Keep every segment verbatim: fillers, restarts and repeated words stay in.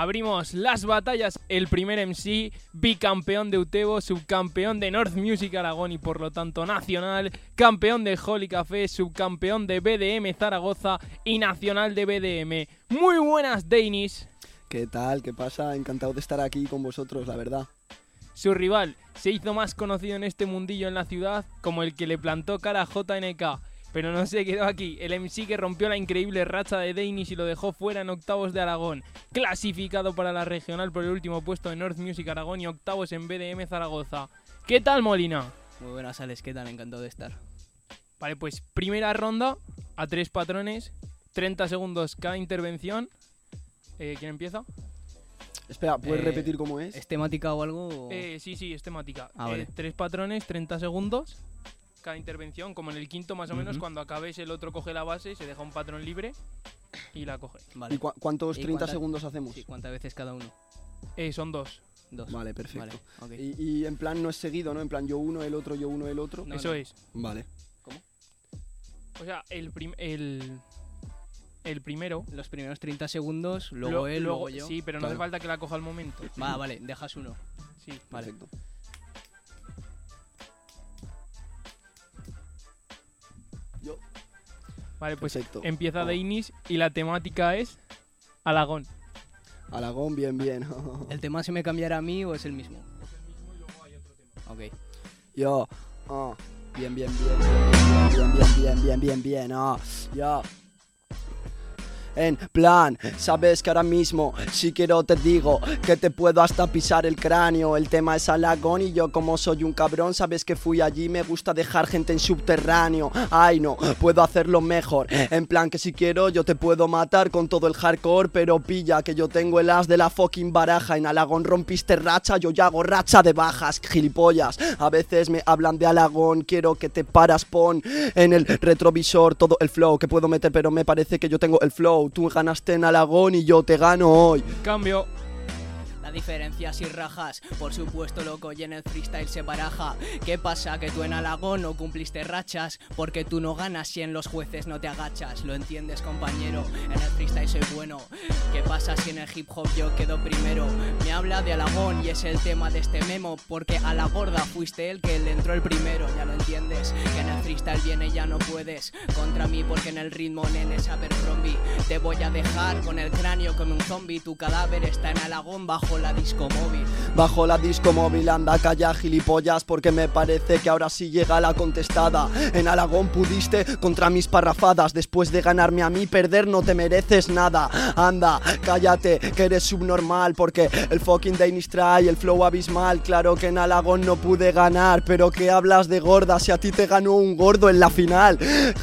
abrimos las batallas. El primer M C, bicampeón de Utebo, subcampeón de North Music Aragón y por lo tanto nacional, campeón de Holy Café, subcampeón de B D M Zaragoza y nacional de B D M. Muy buenas, Dainis. ¿Qué tal? ¿Qué pasa? Encantado de estar aquí con vosotros, la verdad. Su rival se hizo más conocido en este mundillo en la ciudad como el que le plantó cara a J N K. Pero no se quedó aquí, el M C que rompió la increíble racha de Deaeney y lo dejó fuera en octavos de Alagón, clasificado para la regional por el último puesto de North Music Aragón y octavos en B D M Zaragoza. ¿Qué tal, Molina? Muy buenas, Alex, ¿qué tal? Encantado de estar. Vale, pues primera ronda a tres patrones, treinta segundos cada intervención. Eh, ¿Quién empieza? Espera, ¿puedes eh, repetir cómo es? ¿Es temática o algo? O... Eh, sí, sí, es temática. Ah, eh, vale. Tres patrones, treinta segundos. Cada intervención, como en el quinto más o uh-huh. menos, cuando acabes el otro coge la base, se deja un patrón libre y la coge. Vale. ¿Y cu- cuántos ¿Y treinta cuánta, segundos hacemos? Sí, ¿cuántas veces cada uno? Eh, son dos. Dos. Vale, perfecto. Vale, okay. y, y en plan no es seguido, ¿no? En plan yo uno, el otro, yo uno, el otro. No, Eso no. es. Vale. ¿Cómo? O sea, el, prim- el, el primero... Los primeros treinta segundos, luego Lo, él, luego, luego yo. Sí, pero claro. No hace falta que la coja al momento. Va, vale, dejas uno. Sí, vale. Perfecto. Vale, pues perfecto. Empieza oh. Dainis y la temática es Alagón. Alagón, bien, bien. ¿El tema se me cambiará a mí o es el mismo? Es el mismo y luego hay otro tema. Ok. Yo, oh, bien, bien, bien, bien, bien, bien, bien, bien, bien, oh, yo. En plan, sabes que ahora mismo, si quiero te digo que te puedo hasta pisar el cráneo. El tema es Alagón y yo como soy un cabrón, sabes que fui allí, me gusta dejar gente en subterráneo. Ay no, puedo hacerlo mejor. En plan que si quiero yo te puedo matar con todo el hardcore, pero pilla que yo tengo el as de la fucking baraja. En Alagón rompiste racha, yo ya hago racha de bajas, gilipollas. A veces me hablan de Alagón, quiero que te paras, pon en el retrovisor todo el flow que puedo meter, pero me parece que yo tengo el flow. Tú ganaste en Alagón y yo te gano hoy. Cambio. La diferencia si rajas, por supuesto loco, y en el freestyle se baraja. ¿Qué pasa? Que tú en Alagón no cumpliste rachas, porque tú no ganas si en los jueces no te agachas. ¿Lo entiendes, compañero? En el freestyle soy bueno. ¿Qué pasa si en el hip hop yo quedo primero? Me habla de Alagón y es el tema de este memo, porque a la gorda fuiste el que le entró el primero. ¿Ya lo entiendes? Que en el freestyle viene ya no puedes contra mí, porque en el ritmo nene es Abercrombie. Te voy a dejar con el cráneo como un zombie. Tu cadáver está en Alagón bajo la disco móvil. Bajo la disco móvil, anda, calla, gilipollas, porque me parece que ahora sí llega la contestada. En Alagón pudiste contra mis parrafadas, después de ganarme a mí, perder no te mereces nada. Anda, cállate, que eres subnormal, porque el fucking Dainis trae el flow abismal. Claro que en Alagón no pude ganar, pero que hablas de gorda si a ti te ganó un gordo en la final.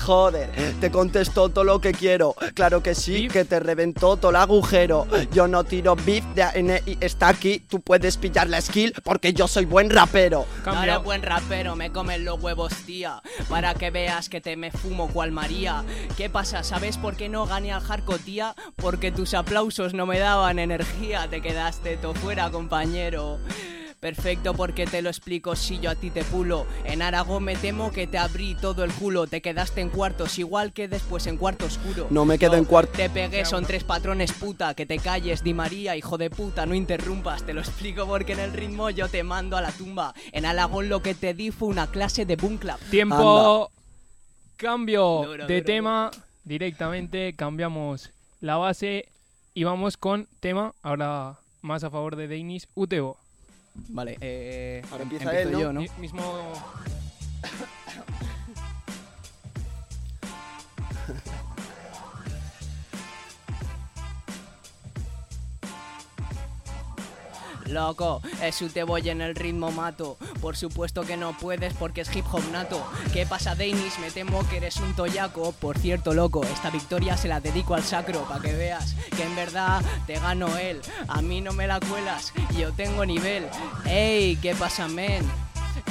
Joder, te contestó todo lo que quiero, claro que sí, que te reventó todo el agujero. Yo no tiro beef de A N I. Está aquí, tú puedes pillar la skill porque yo soy buen rapero. Cambio. Ahora buen rapero, me comen los huevos, tía. Para que veas que te me fumo cual María. ¿Qué pasa? ¿Sabes por qué no gané al hardcore, tía? Porque tus aplausos no me daban energía. Te quedaste todo fuera, compañero. Perfecto, porque te lo explico si yo a ti te pulo. En Aragón me temo que te abrí todo el culo. Te quedaste en cuartos, igual que después en cuarto oscuro. No me quedo no, en cuarto. Te pegué, son tres patrones, puta. Que te calles, Di María, hijo de puta, no interrumpas. Te lo explico porque en el ritmo yo te mando a la tumba. En Alagón lo que te di fue una clase de boom clap. Tiempo. Anda. Cambio duro, de duro, tema. Duro. Directamente cambiamos la base y vamos con tema. Ahora más a favor de Dainis, Utebo. Vale, eh... Ahora empieza él, ¿no? Yo, ¿no? Mi- mismo... Loco, es Utebo y en el ritmo mato. Por supuesto que no puedes porque es hip hop nato. ¿Qué pasa, Dainis? Me temo que eres un toyaco. Por cierto, loco, esta victoria se la dedico al sacro, pa' que veas que en verdad te gano él. A mí no me la cuelas, yo tengo nivel. Ey, ¿qué pasa, men?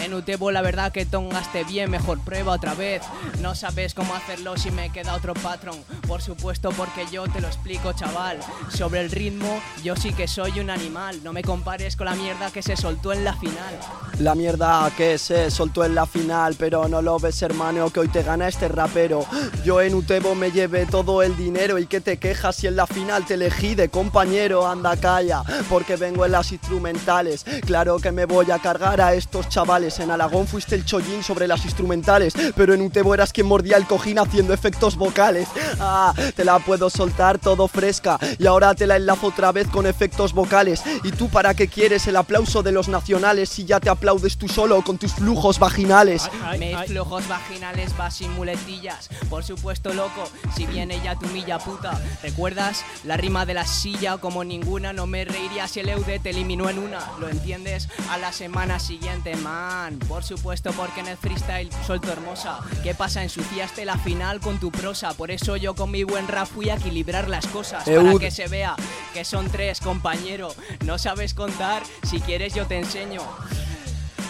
En Utebo la verdad que tongaste bien, mejor prueba otra vez. No sabes cómo hacerlo si me queda otro patrón. Por supuesto porque yo te lo explico, chaval. Sobre el ritmo yo sí que soy un animal. No me compares con la mierda que se soltó en la final. La mierda que se soltó en la final, pero no lo ves, hermano, que hoy te gana este rapero. Yo en Utebo me llevé todo el dinero. ¿Y qué te quejas si en la final te elegí de compañero? Anda, calla, porque vengo en las instrumentales. Claro que me voy a cargar a estos chavales. En Alagón fuiste el chollín sobre las instrumentales, pero en Utebo eras quien mordía el cojín haciendo efectos vocales. Ah, te la puedo soltar todo fresca y ahora te la enlazo otra vez con efectos vocales. ¿Y tú para qué quieres el aplauso de los nacionales si ya te aplaudes tú solo con tus flujos vaginales? Ay, ay, ay. Mis flujos vaginales va sin muletillas. Por supuesto, loco, si viene ya tu milla puta. ¿Recuerdas la rima de la silla? Como ninguna, no me reiría si el Eude te eliminó en una. ¿Lo entiendes? A la semana siguiente, man. Por supuesto, porque en el freestyle suelto hermosa. ¿Qué pasa? Ensuciaste la final con tu prosa. Por eso yo con mi buen rap fui a equilibrar las cosas. Eud. Para que se vea que son tres, compañero. No sabes contar, si quieres yo te enseño.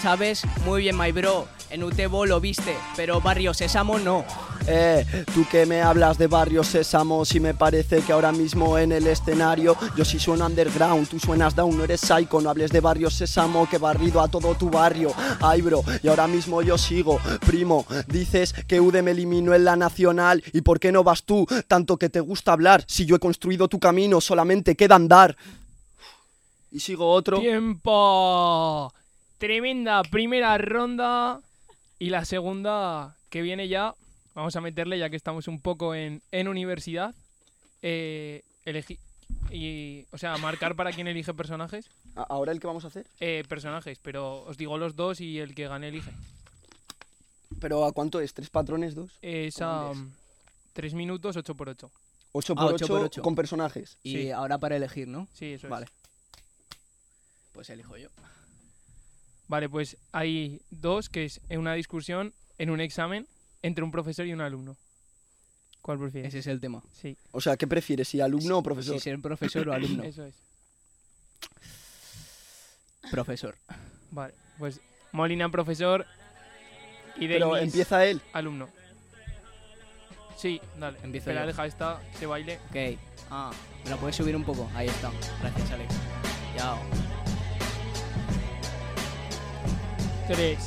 ¿Sabes? Muy bien, my bro. En Utebo lo viste, pero Barrio Sésamo no. Eh, tú que me hablas de Barrio Sésamo, si me parece que ahora mismo en el escenario yo sí sueno underground, tú suenas down, no eres psycho, no hables de Barrio Sésamo que barrido a todo tu barrio. Ay, bro, y ahora mismo yo sigo, primo, dices que Ude me eliminó en la nacional, ¿y por qué no vas tú? Tanto que te gusta hablar, si yo he construido tu camino, solamente queda andar. Y sigo otro. ¡Tiempo! Tremenda primera ronda y la segunda que viene ya. Vamos a meterle, ya que estamos un poco en, en universidad. Eh, elegir. Y, o sea, marcar para quién elige personajes. ¿Ahora el que vamos a hacer? Eh, personajes, pero os digo los dos y el que gane elige. ¿Pero a cuánto es? ¿Tres patrones, dos? Es a um, tres minutos, ocho por ocho. Ocho por, ah, ocho, ocho por ocho con personajes. Y sí. Ahora para elegir, ¿no? Sí, eso vale. es. Vale. Pues elijo yo. Vale, pues hay dos, que es una discusión en un examen entre un profesor y un alumno. ¿Cuál prefieres? Ese es el tema. Sí. O sea, ¿qué prefieres? ¿Si alumno o profesor? Si ser profesor o alumno. Eso es. Profesor. Vale, pues Molina, profesor. Y Dainis, pero empieza él. Alumno. Sí, dale. Empieza él. Espera, deja esta, se baile. Ok. Ah, ¿me la puedes subir un poco? Ahí está. Gracias, Alex. Chao. Tres.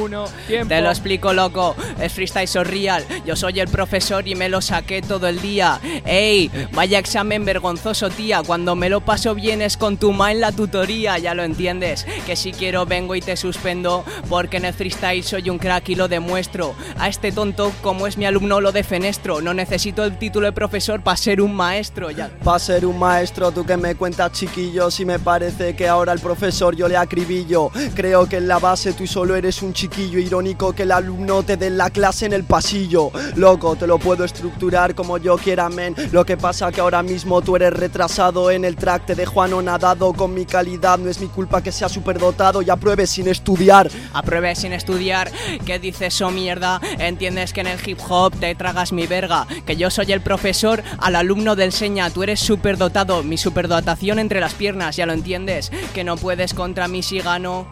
Uno, tiempo. Te lo explico, loco, es freestyle, so real. Yo soy el profesor y me lo saqué todo el día. Ey, vaya examen vergonzoso, tía. Cuando me lo paso vienes con tu ma en la tutoría. Ya lo entiendes, que si quiero vengo y te suspendo, porque en el freestyle soy un crack y lo demuestro. A este tonto, como es mi alumno, lo defenestro. No necesito el título de profesor para ser un maestro. Ya. Para ser un maestro, tú que me cuentas, chiquillo. Si me parece que ahora el profesor yo le acribillo. Creo que en la base tú solo eres un chiquillo, irónico que el alumno te dé la clase en el pasillo. Loco, te lo puedo estructurar como yo quiera, men. Lo que pasa que ahora mismo tú eres retrasado en el track. Te dejo anonadado con mi calidad. No es mi culpa que sea superdotado y apruebes sin estudiar. Apruebes sin estudiar. ¿Qué dices, oh mierda? Entiendes que en el hip hop te tragas mi verga. Que yo soy el profesor al alumno del seña. Tú eres superdotado. Mi superdotación entre las piernas, ya lo entiendes. Que no puedes contra mí si gano.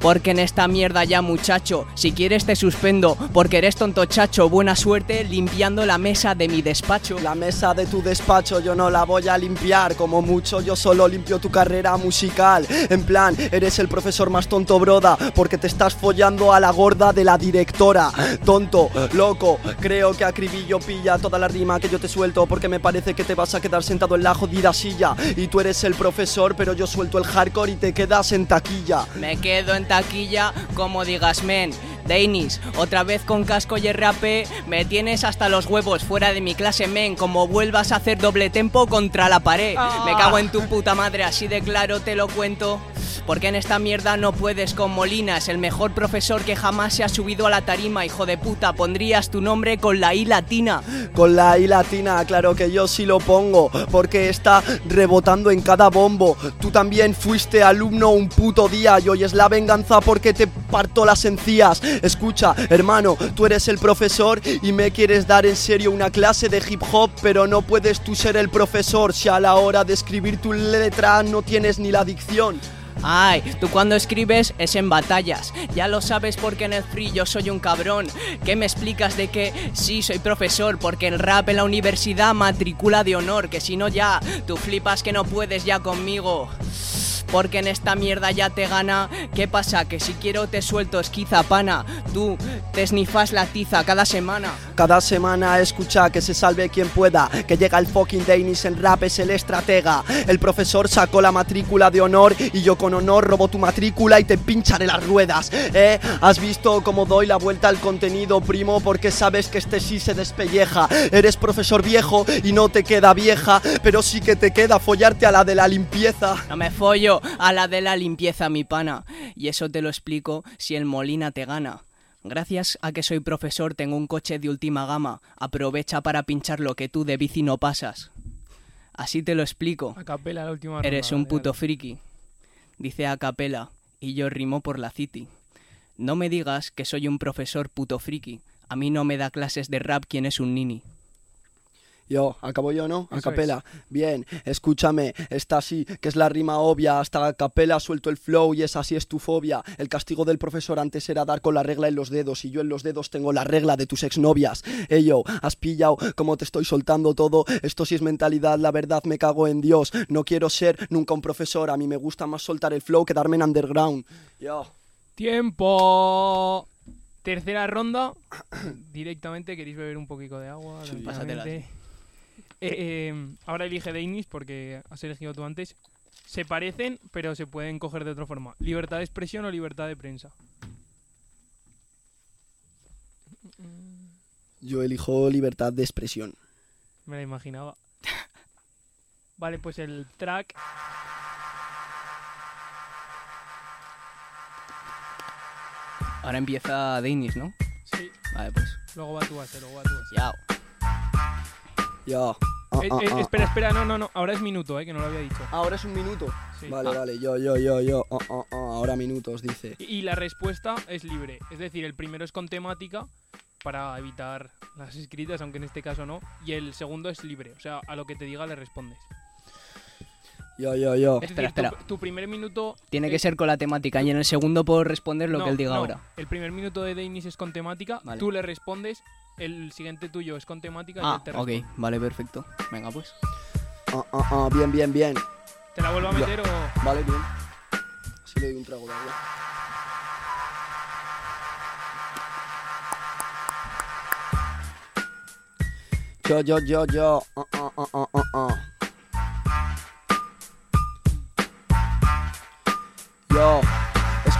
Porque en esta mierda ya, muchacho, si quieres te suspendo, porque eres tonto chacho. Buena suerte limpiando la mesa de mi despacho. La mesa de tu despacho yo no la voy a limpiar. Como mucho yo solo limpio tu carrera musical. En plan, eres el profesor más tonto, broda, porque te estás follando a la gorda de la directora. Tonto, loco, creo que acribillo pilla toda la rima que yo te suelto, porque me parece que te vas a quedar sentado en la jodida silla. Y tú eres el profesor, pero yo suelto el hardcore y te quedas en taquilla. Me quedo en taquilla, como digas, men. Dainis, otra vez con casco y R A P, me tienes hasta los huevos fuera de mi clase, men, como vuelvas a hacer doble tempo contra la pared. Ah. Me cago en tu puta madre, así de claro te lo cuento, porque en esta mierda no puedes con Molina, es el mejor profesor que jamás se ha subido a la tarima, hijo de puta, pondrías tu nombre con la I latina. Con la I latina, claro que yo sí lo pongo, porque está rebotando en cada bombo. Tú también fuiste alumno un puto día y hoy es la venganza porque te parto las encías. Escucha, hermano, tú eres el profesor y me quieres dar en serio una clase de hip hop, pero no puedes tú ser el profesor si a la hora de escribir tu letra no tienes ni la dicción. Ay, tú cuando escribes es en batallas. Ya lo sabes porque en el free yo soy un cabrón. ¿Qué me explicas de que sí soy profesor? Porque el rap en la universidad matrícula de honor. Que si no ya, tú flipas que no puedes ya conmigo. Porque en esta mierda ya te gana. ¿Qué pasa? Que si quiero te suelto esquiza, pana. Tú te snifas la tiza cada semana. Cada semana escucha que se salve quien pueda. Que llega el fucking Dainis en rap, es el estratega. El profesor sacó la matrícula de honor y yo con honor robo tu matrícula y te pincharé las ruedas. ¿Eh? ¿Has visto cómo doy la vuelta al contenido, primo? Porque sabes que este sí se despelleja. Eres profesor viejo y no te queda vieja. Pero sí que te queda follarte a la de la limpieza. No me follo a la de la limpieza, mi pana. Y eso te lo explico si el Molina te gana. Gracias a que soy profesor tengo un coche de última gama. Aprovecha para pinchar lo que tú de bici no pasas. Así te lo explico. A capela la última. Eres ronda, un puto friki. Dice a capela y yo rimo por la city. No me digas que soy un profesor puto friki. A mí no me da clases de rap quien es un nini. Yo, acabo yo, ¿no? A capela. Bien, escúchame, está así, que es la rima obvia. Hasta a capela suelto el flow y es así, es tu fobia. El castigo del profesor antes era dar con la regla en los dedos. Y yo en los dedos tengo la regla de tus exnovias. Ey, yo, has pillado cómo te estoy soltando todo. Esto sí es mentalidad, la verdad me cago en Dios. No quiero ser nunca un profesor. A mí me gusta más soltar el flow que darme en underground. Yo. ¡Tiempo! Tercera ronda. Directamente, ¿queréis beber un poquito de agua? Sí, pásatela. Eh, eh, ahora elige Dainis porque has elegido tú antes. Se parecen, pero se pueden coger de otra forma. ¿Libertad de expresión o libertad de prensa? Yo elijo libertad de expresión. Me la imaginaba. Vale, pues el track... Ahora empieza Dainis, ¿no? Sí. Vale, pues. Luego va tú a hacer, luego va tú a hacer. Yao. Yo. Ah, eh, ah, eh, espera, espera, no, no, no. Ahora es minuto, eh, que no lo había dicho. Ahora es un minuto. Sí. Vale, ah. vale, yo, yo, yo, yo. Ah, ah, ah. Ahora minutos, dice. Y, y la respuesta es libre. Es decir, el primero es con temática para evitar las escritas, aunque en este caso no. Y el segundo es libre. O sea, a lo que te diga le respondes. Yo, yo, yo. Es espera, decir, espera. Tu, tu primer minuto. Tiene es... que ser con la temática. Y en el segundo puedo responder lo no, que él diga no. ahora. El primer minuto de Dainis es con temática. Vale. Tú le respondes. El siguiente tuyo es con temática. Ah, y el ok, vale, perfecto. Venga, pues. Ah, ah, ah, bien, bien, bien. ¿Te la vuelvo a meter ya. o...? Vale, bien. Así le doy un trago de agua. Yo, yo, yo, yo. Ah, ah, ah, ah, ah. Yo.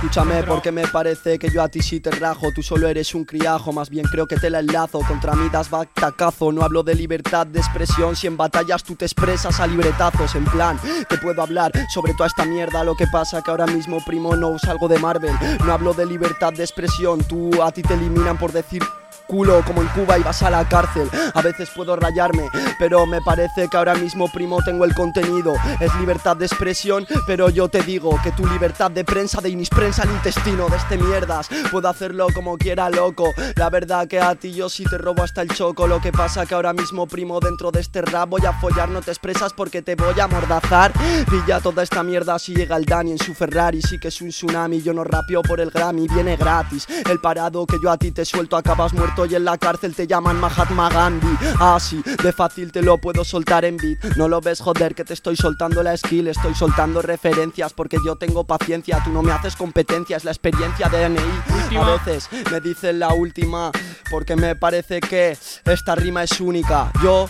Escúchame porque me parece que yo a ti sí te rajo. Tú solo eres un criajo, más bien creo que te la enlazo. Contra mí das batacazo, no hablo de libertad de expresión. Si en batallas tú te expresas a libretazos, en plan, te puedo hablar sobre toda esta mierda. Lo que pasa que ahora mismo, primo, no salgo de Marvel. No hablo de libertad de expresión, tú a ti te eliminan por decir... culo como en Cuba y vas a la cárcel. A veces puedo rayarme, pero me parece que ahora mismo, primo, tengo el contenido. Es libertad de expresión, pero yo te digo que tu libertad de prensa de inisprensa al intestino de este mierdas. Puedo hacerlo como quiera, loco. La verdad que a ti yo sí te robo hasta el choco. Lo que pasa que ahora mismo, primo, dentro de este rap voy a follar. No te expresas porque te voy a mordazar. Pilla toda esta mierda si llega el Dani en su Ferrari. Sí que es un tsunami, yo no rapeo por el Grammy. Viene gratis, el parado que yo a ti te suelto acabas muerto. Y en la cárcel te llaman Mahatma Gandhi. Así, ah, de fácil te lo puedo soltar en beat. No lo ves, joder, que te estoy soltando la skill. Estoy soltando referencias porque yo tengo paciencia. Tú no me haces competencia, es la experiencia de D N I. Última. A veces me dicen la última porque me parece que esta rima es única. Yo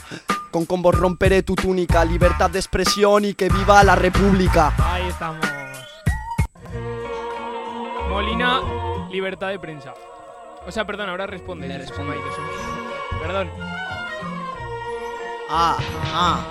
con combos romperé tu túnica. Libertad de expresión y que viva la república. Ahí estamos. Molina, libertad de prensa. O sea, perdón, ahora responde. Le respondo. Perdón. Ah, ah.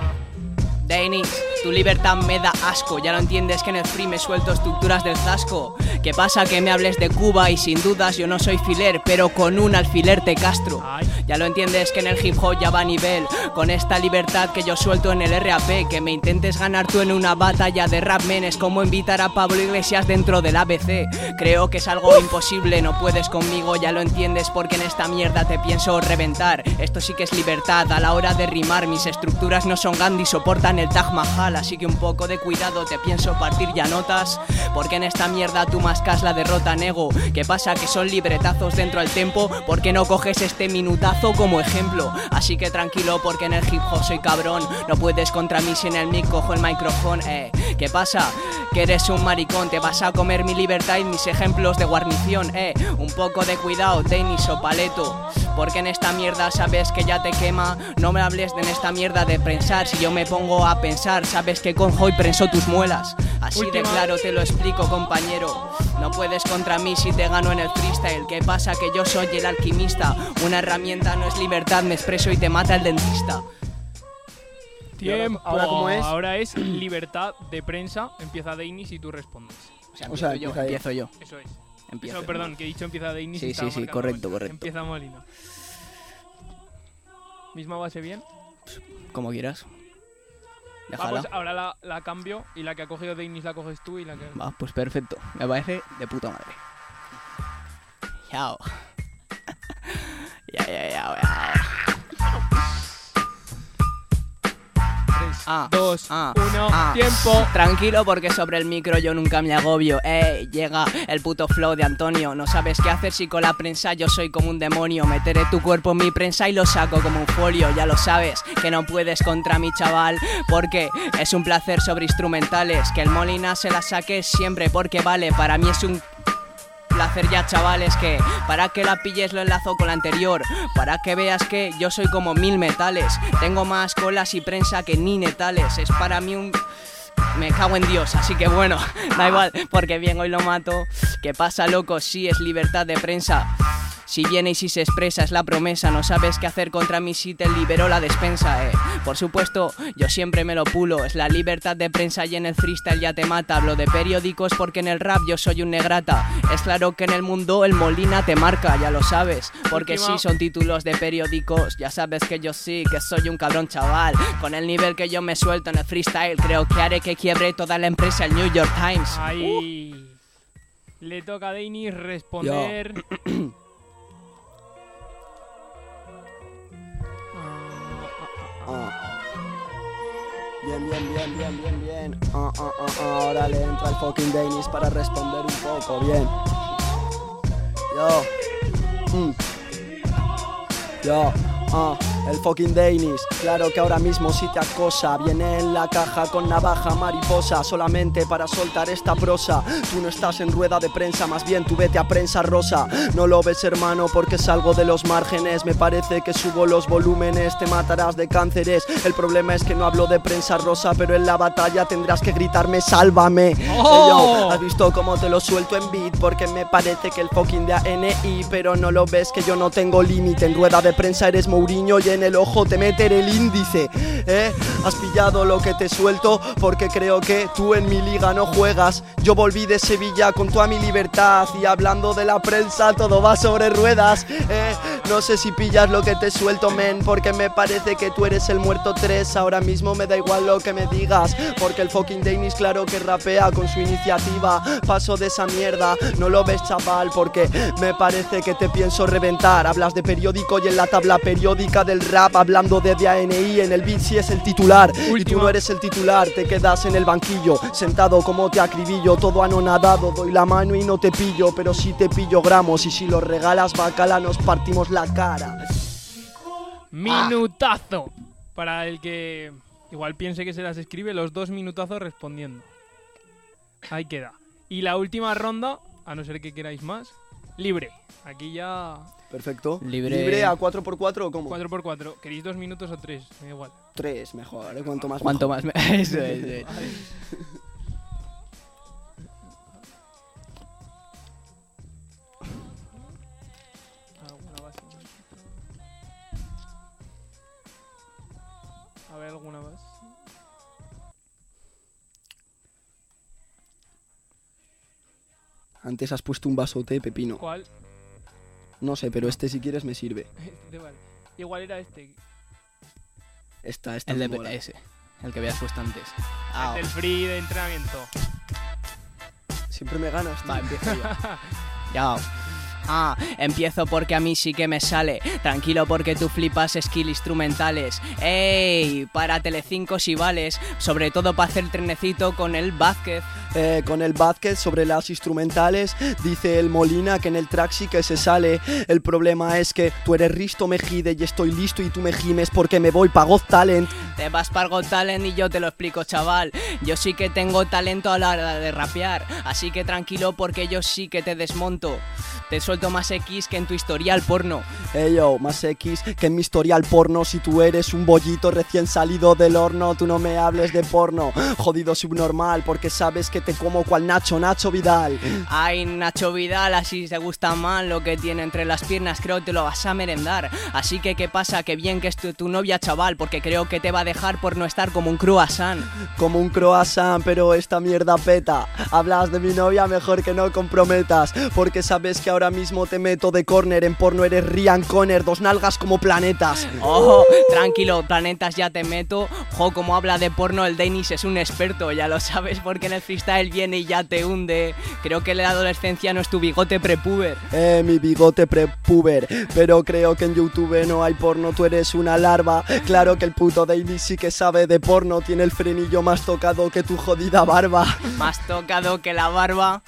Dainis, tu libertad me da asco. Ya no entiendes que en el free me suelto estructuras del zasco. ¿Qué pasa que me hables de Cuba y sin dudas yo no soy filer, pero con un alfiler te castro? Ya lo entiendes que en el hip hop ya va a nivel, con esta libertad que yo suelto en el R A P, que me intentes ganar tú en una batalla de rap men es como invitar a Pablo Iglesias dentro del A B C. Creo que es algo Uf. imposible, no puedes conmigo, ya lo entiendes porque en esta mierda te pienso reventar. Esto sí que es libertad a la hora de rimar, mis estructuras no son Gandhi, soportan el Taj Mahal, así que un poco de cuidado te pienso partir ya notas, porque en esta mierda tú mascas la derrota, nego. ¿Qué pasa que son libretazos dentro del tempo? ¿Por qué no coges este minutazo como ejemplo? Así que tranquilo porque en el hip hop soy cabrón, no puedes contra mí si en el mic cojo el micrófono, eh. ¿Qué pasa? Que eres un maricón, te vas a comer mi libertad y mis ejemplos de guarnición, eh. Un poco de cuidado, Dainis o Paleto, porque en esta mierda sabes que ya te quema. No me hables de en esta mierda de pensar, si yo me pongo a pensar sabes que con hoy prensó tus muelas. Así Última. de claro te lo explico, compañero. No puedes contra mí si te gano en el freestyle. ¿Qué pasa? Que yo soy el alquimista. Una herramienta no es libertad, me expreso y te mata el dentista. Tiempo. ¿Ahora cómo es? Ahora es libertad de prensa. Empieza Dainis y tú respondes. O sea, empiezo, o sea, yo, empiezo yo. Eso es. Empiezo, Eso, perdón, que he dicho empieza Dainis. Sí, sí, sí, correcto, correcto. Empieza Molina. ¿Misma base bien? Como quieras. Déjala. Vamos, ahora la, la cambio y la que ha cogido Dainis la coges tú y la que... Va, pues perfecto. Me parece de puta madre. Chao. ya, ya, ya, ya. Ah, dos, ah, uno, ah, tiempo. Tranquilo porque sobre el micro yo nunca me agobio. Eh, llega el puto flow de Antonio. No sabes qué hacer si con la prensa yo soy como un demonio. Meteré tu cuerpo en mi prensa y lo saco como un folio. Ya lo sabes que no puedes contra mi chaval, porque es un placer sobre instrumentales. Que el Molina se la saque siempre porque vale. Para mí es un... placer ya, chavales, que para que la pilles lo enlazo con la anterior, para que veas que yo soy como mil metales, tengo más colas y prensa que ni netales, es para mí un... me cago en Dios, así que bueno, da igual, porque bien hoy lo mato. ¿Qué pasa, loco? Sí, es libertad de prensa. Si viene y si se expresa es la promesa, no sabes qué hacer contra mí si te liberó la despensa, eh. Por supuesto, yo siempre me lo pulo, es la libertad de prensa y en el freestyle ya te mata. Hablo de periódicos porque en el rap yo soy un negrata. Es claro que en el mundo el Molina te marca, ya lo sabes, porque Última. sí son títulos de periódicos. Ya sabes que yo sí, que soy un cabrón chaval. Con el nivel que yo me suelto en el freestyle, creo que haré que quiebre toda la empresa el New York Times. Ahí uh. Le toca a Dainis responder... Yo. Bien, bien, bien, bien, bien, bien. Oh, oh, oh, oh. Ahora le entra el fucking Dainis para responder un poco, bien. Yo, mm. yo, oh. el fucking Dainis, claro que ahora mismo si te acosa, viene en la caja con navaja mariposa, solamente para soltar esta prosa. Tú no estás en rueda de prensa, más bien tú vete a prensa rosa. No lo ves, hermano, porque salgo de los márgenes, me parece que subo los volúmenes, te matarás de cánceres. El problema es que no hablo de prensa rosa, pero en la batalla tendrás que gritarme sálvame. Oh. Hey, yo, has visto cómo te lo suelto en beat, porque me parece que el fucking Deaeney, pero no lo ves que yo no tengo límite. En rueda de prensa eres Mourinho y en en el ojo te meter el índice, ¿eh? Has pillado lo que te suelto, porque creo que tú en mi liga no juegas. Yo volví de Sevilla con toda mi libertad, y hablando de la prensa todo va sobre ruedas, ¿eh? No sé si pillas lo que te suelto, men, porque me parece que tú eres el muerto tres. Ahora mismo me da igual lo que me digas, porque el fucking Dainis claro que rapea con su iniciativa. Paso de esa mierda, no lo ves, chaval, porque me parece que te pienso reventar. Hablas de periódico y en la tabla periódica del rap, hablando de Deaeney, en el beat sí es el titular. Última. Y tú no eres el titular, te quedas en el banquillo, sentado como te acribillo, todo anonadado, doy la mano y no te pillo, pero si sí te pillo gramos, y si los regalas bacala nos partimos la cara. Minutazo. Ah. Para el que igual piense que se las escribe, los dos minutazos respondiendo. Ahí queda. Y la última ronda, a no ser que queráis más, libre. Aquí ya... Perfecto. Libre, ¿Libre a cuatro por cuatro o cómo? cuatro por cuatro. ¿Queréis dos minutos o tres? Me da igual. tres mejor, ¿eh? Cuanto más Cuanto mejor. más me... Eso es, eso es. A ver, alguna más. Antes has puesto un vasote de pepino. ¿Cuál? No sé, pero este si quieres me sirve. Este, vale. Igual era este. Esta, esta. El de ese, el que habías puesto antes. Ah, el free de entrenamiento. Siempre me ganas. Vale, empiezo ya. Ya. Ah, empiezo porque a mí sí que me sale. Tranquilo porque tú flipas skill instrumentales. Ey, para Telecinco si vales. Sobre todo para hacer trenecito con el Vázquez. Eh, con el Vázquez sobre las instrumentales. Dice el Molina que en el track sí que se sale. El problema es que tú eres Risto Mejide y estoy listo y tú me gimes porque me voy para God Talent. Te vas para God Talent y yo te lo explico, chaval. Yo sí que tengo talento a la hora de rapear. Así que tranquilo porque yo sí que te desmonto. Te suelto más X que en tu historial porno. Ey yo, más X que en mi historial porno. Si tú eres un bollito recién salido del horno, tú no me hables de porno. Jodido subnormal, porque sabes que te como cual Nacho, Nacho Vidal. Ay, Nacho Vidal, así te gusta más lo que tiene entre las piernas. Creo que te lo vas a merendar. Así que, ¿qué pasa? Que bien que es tu, tu novia, chaval, porque creo que te va a dejar por no estar como un croissant. Como un croissant, pero esta mierda peta. Hablas de mi novia, mejor que no comprometas, porque sabes que ahora mismo te meto de córner, en porno eres Ryan Conner, dos nalgas como planetas. Ojo, tranquilo, planetas ya te meto. Ojo, como habla de porno, el Dainis es un experto, ya lo sabes, porque en el freestyle viene y ya te hunde. Creo que en la adolescencia no es tu bigote prepuber. Eh, mi bigote prepuber, pero creo que en YouTube no hay porno, tú eres una larva. Claro que el puto Dainis sí que sabe de porno, tiene el frenillo más tocado que tu jodida barba. Más tocado que la barba,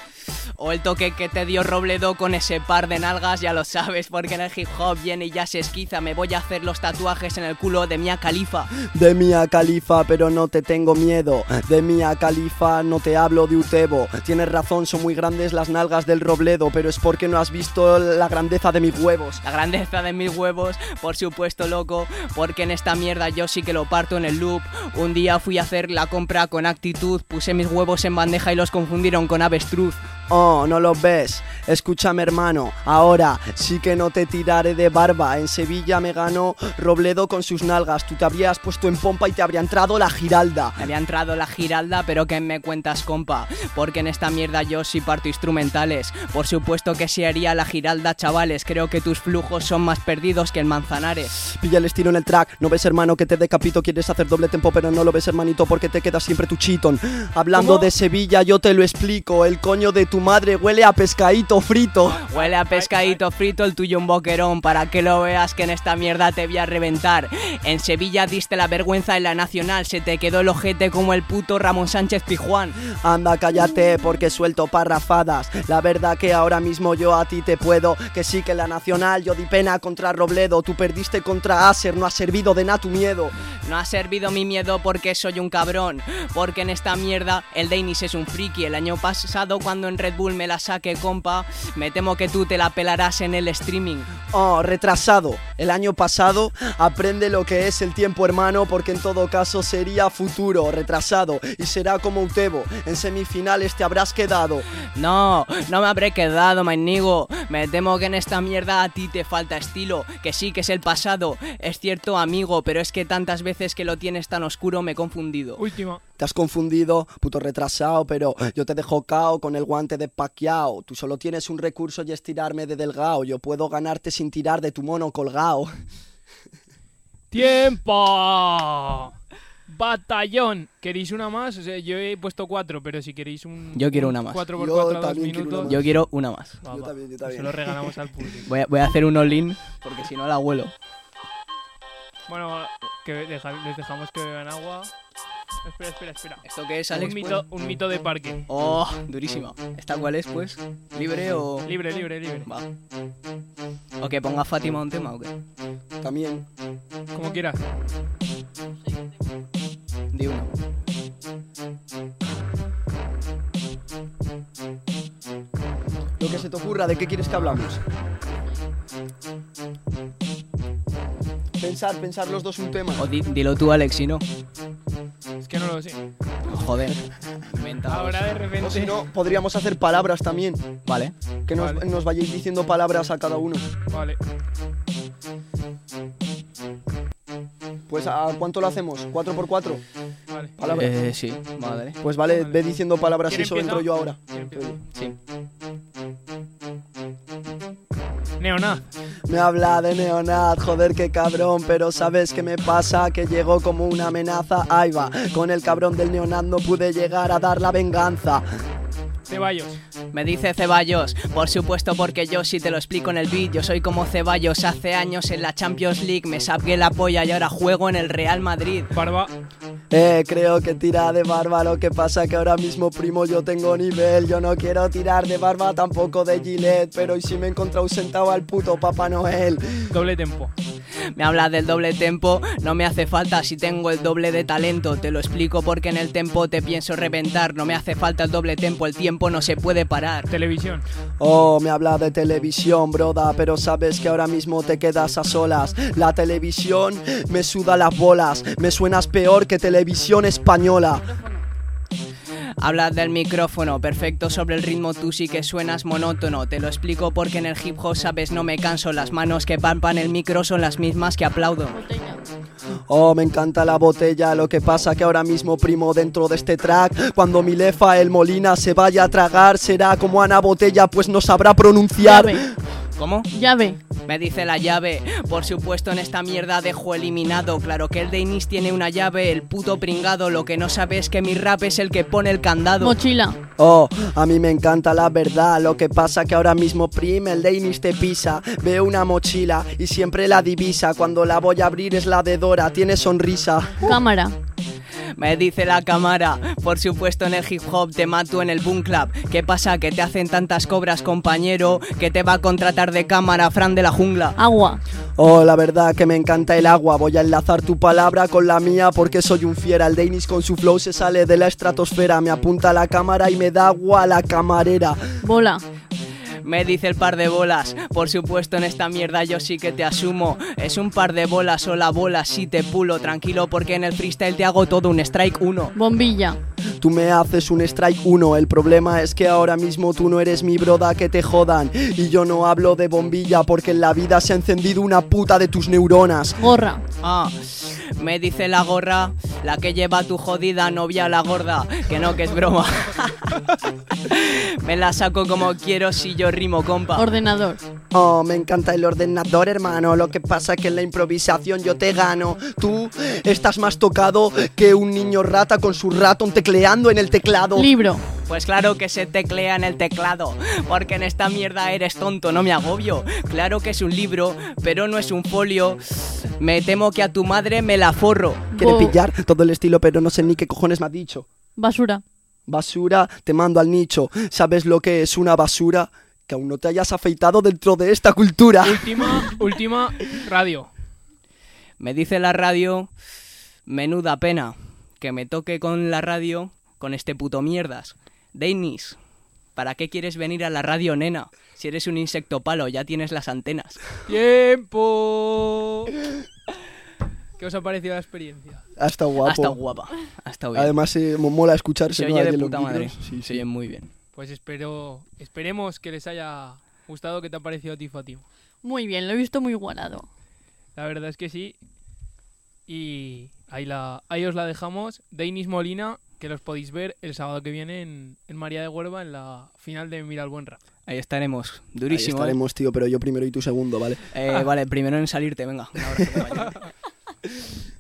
o el toque que te dio Robledo con ese par de nalgas, ya lo sabes, porque en el hip hop viene y ya se esquiza. Me voy a hacer los tatuajes en el culo de Mia Khalifa. De Mia Khalifa, pero no te tengo miedo. De Mia Khalifa no te hablo de Utebo. Tienes razón, son muy grandes las nalgas del Robledo, pero es porque no has visto la grandeza de mis huevos. La grandeza de mis huevos, por supuesto, loco, porque en esta mierda yo sí que lo parto en el loop. Un día fui a hacer la compra con actitud, puse mis huevos en bandeja y los confundieron con avestruz. Oh, no los ves. Escúchame, hermano, ahora sí que no te tiraré de barba. En Sevilla me ganó Robledo con sus nalgas. Tú te habrías puesto en pompa y te habría entrado la giralda. Me habría entrado la giralda, pero ¿qué me cuentas, compa? Porque en esta mierda yo sí parto instrumentales. Por supuesto que sí haría la giralda, chavales. Creo que tus flujos son más perdidos que el Manzanares. Pilla el estilo en el track. No ves, hermano, que te decapito. Quieres hacer doble tempo, pero no lo ves, hermanito, porque te queda siempre tu chitón. Hablando ¿Cómo? de Sevilla, yo te lo explico. El coño de tu madre huele a pescadito frito. Huele a pescadito frito, el tuyo un boquerón. Para que lo veas que en esta mierda te voy a reventar. En Sevilla diste la vergüenza en la nacional. Se te quedó el ojete como el puto Ramón Sánchez Pijuán. Anda, cállate porque suelto parrafadas. La verdad que ahora mismo yo a ti te puedo. Que sí que en la nacional yo di pena contra Robledo. Tú perdiste contra Asier, no ha servido de nada tu miedo. No ha servido mi miedo porque soy un cabrón. Porque en esta mierda el Dainis es un friki. El año pasado cuando en Red Bull me la saque, compa, me temo que tú te la pelarás en el streaming. Oh, retrasado, el año pasado. Aprende lo que es el tiempo, hermano, porque en todo caso sería futuro, retrasado, y será como Utebo. En semifinales te habrás quedado. No, no me habré quedado, manigo. Me temo que en esta mierda a ti te falta estilo, que sí que es el pasado. Es cierto, amigo, pero es que tantas veces que lo tienes tan oscuro me he confundido. Última. Te has confundido, puto retrasado, pero yo te dejo cao con el guante de Pacquiao. Tú solo tienes un recurso y es tirarme de delgao. Yo puedo ganarte sin tirar de tu mono colgao. ¡Tiempo! Batallón. ¿Queréis una más? O sea, yo he puesto cuatro, pero si queréis un... Yo quiero una más. Cuatro por yo cuatro, dos minutos. Yo quiero una más. Va, yo va. también, yo también. Se lo regalamos al público. Voy a, voy a hacer un all-in, porque si no la vuelo. Bueno, que deja, les dejamos que beban agua... Espera, espera, espera. ¿Esto qué es, Alex? Un mito, pues? un mito de parque. Oh, durísima. ¿Esta cuál es, pues? ¿Libre o...? Libre, libre, libre. Va. ¿O que ponga Fátima un tema o qué? También. Como quieras. Di uno. Lo que se te ocurra, ¿de qué quieres que hablamos? Pensar, pensar los dos un tema. O di, dilo tú, Alex, si no... Es que no lo sé. Joder. Ahora de repente... O si no, podríamos hacer palabras también. Vale. Que nos, vale. nos vayáis diciendo palabras a cada uno. Vale. Pues, ¿a cuánto lo hacemos? ¿Cuatro por cuatro? Vale. ¿Palabras? Eh, sí. Vale. Pues vale, vale, ve diciendo palabras y eso entro yo ahora. Sí. Neonaz. Me habla de Neonaz, joder qué cabrón, pero ¿sabes qué me pasa? Que llegó como una amenaza, ahí va. Con el cabrón del Neonaz no pude llegar a dar la venganza. Ceballos. Me dice Ceballos, por supuesto, porque yo si te lo explico en el beat, yo soy como Ceballos, hace años en la Champions League me saqué la polla y ahora juego en el Real Madrid. Barba. Eh, creo que tira de barba, lo que pasa que ahora mismo, primo, yo tengo nivel, yo no quiero tirar de barba, tampoco de Gillette, pero hoy sí me he encontrado sentado al puto Papá Noel. Doble tempo. Me hablas del doble tempo, no me hace falta si tengo el doble de talento, te lo explico porque en el tempo te pienso reventar, no me hace falta el doble tempo, el tiempo no se puede parar. Televisión. Oh, me habla de televisión, broda, pero sabes que ahora mismo te quedas a solas. La televisión me suda las bolas, me suenas peor que televisión española. Hablas del micrófono, perfecto sobre el ritmo, tú sí que suenas monótono. Te lo explico porque en el hip hop, sabes, no me canso. Las manos que palpan el micro son las mismas que aplaudo. Oh, me encanta la botella, lo que pasa que ahora mismo, primo, dentro de este track, cuando mi lefa, el Molina, se vaya a tragar, será como Ana Botella, pues no sabrá pronunciar. Llave. ¿Cómo? Llave. Me dice la llave, por supuesto en esta mierda dejo eliminado, claro que el Dainis tiene una llave, el puto pringado, lo que no sabe es que mi rap es el que pone el candado. Mochila. Oh, a mí me encanta la verdad, lo que pasa que ahora mismo, prim, el Dainis te pisa, veo una mochila y siempre la divisa, cuando la voy a abrir es la de Dora, tiene sonrisa. Cámara. Me dice la cámara, por supuesto en el hip hop te mato en el boom club. ¿Qué pasa? Que te hacen tantas cobras, compañero, que te va a contratar de cámara Fran de la jungla. Agua. Oh, la verdad que me encanta el agua. Voy a enlazar tu palabra con la mía porque soy un fiera. El Dainis con su flow se sale de la estratosfera. Me apunta a la cámara y me da agua a la camarera. Bola. Me dice el par de bolas, por supuesto en esta mierda yo sí que te asumo. Es un par de bolas o la bola si te pulo, tranquilo porque en el freestyle te hago todo un strike uno. Bombilla. Tú me haces un strike uno, el problema es que ahora mismo tú no eres mi broda, que te jodan. Y yo no hablo de bombilla porque en la vida se ha encendido una puta de tus neuronas. Gorra. Ah, me dice la gorra, la que lleva tu jodida novia la gorda, que no, que es broma. Me la saco como quiero si yo rimo, compa. Ordenador. Oh, me encanta el ordenador, hermano, lo que pasa es que en la improvisación yo te gano. Tú estás más tocado que un niño rata con su ratón tecleando en el teclado. Libro. Pues claro que se teclea en el teclado, porque en esta mierda eres tonto, no me agobio. Claro que es un libro, pero no es un folio. Me temo que a tu madre me la forro. Quiere pillar todo el estilo, pero no sé ni qué cojones me ha dicho. Basura. Basura, te mando al nicho. ¿Sabes lo que es una basura? Que aún no te hayas afeitado dentro de esta cultura. Última, última, radio. Me dice la radio, menuda pena que me toque con la radio con este puto mierdas. Dainis, ¿para qué quieres venir a la radio, nena? Si eres un insecto palo, ya tienes las antenas. ¡Tiempo! ¿Qué os ha parecido la experiencia? Ha estado guapo. Ha estado guapa. Ha estado bien. Además, eh, mola escucharse. Se oye de puta madre. Sí, se oye muy bien. Pues espero, esperemos que les haya gustado. ¿Qué te ha parecido a ti, Fátima? Muy bien, lo he visto muy igualado. La verdad es que sí. Y ahí, la, ahí os la dejamos. Dainis Molina, que los podéis ver el sábado que viene en, en María de Huerva, en la final de Mira el Buen Rap. Ahí estaremos, durísimo. Ahí estaremos, ¿eh? Tío, pero yo primero y tú segundo, ¿vale? Eh, ah. Vale, primero en salirte, venga. Un abrazo, compañero.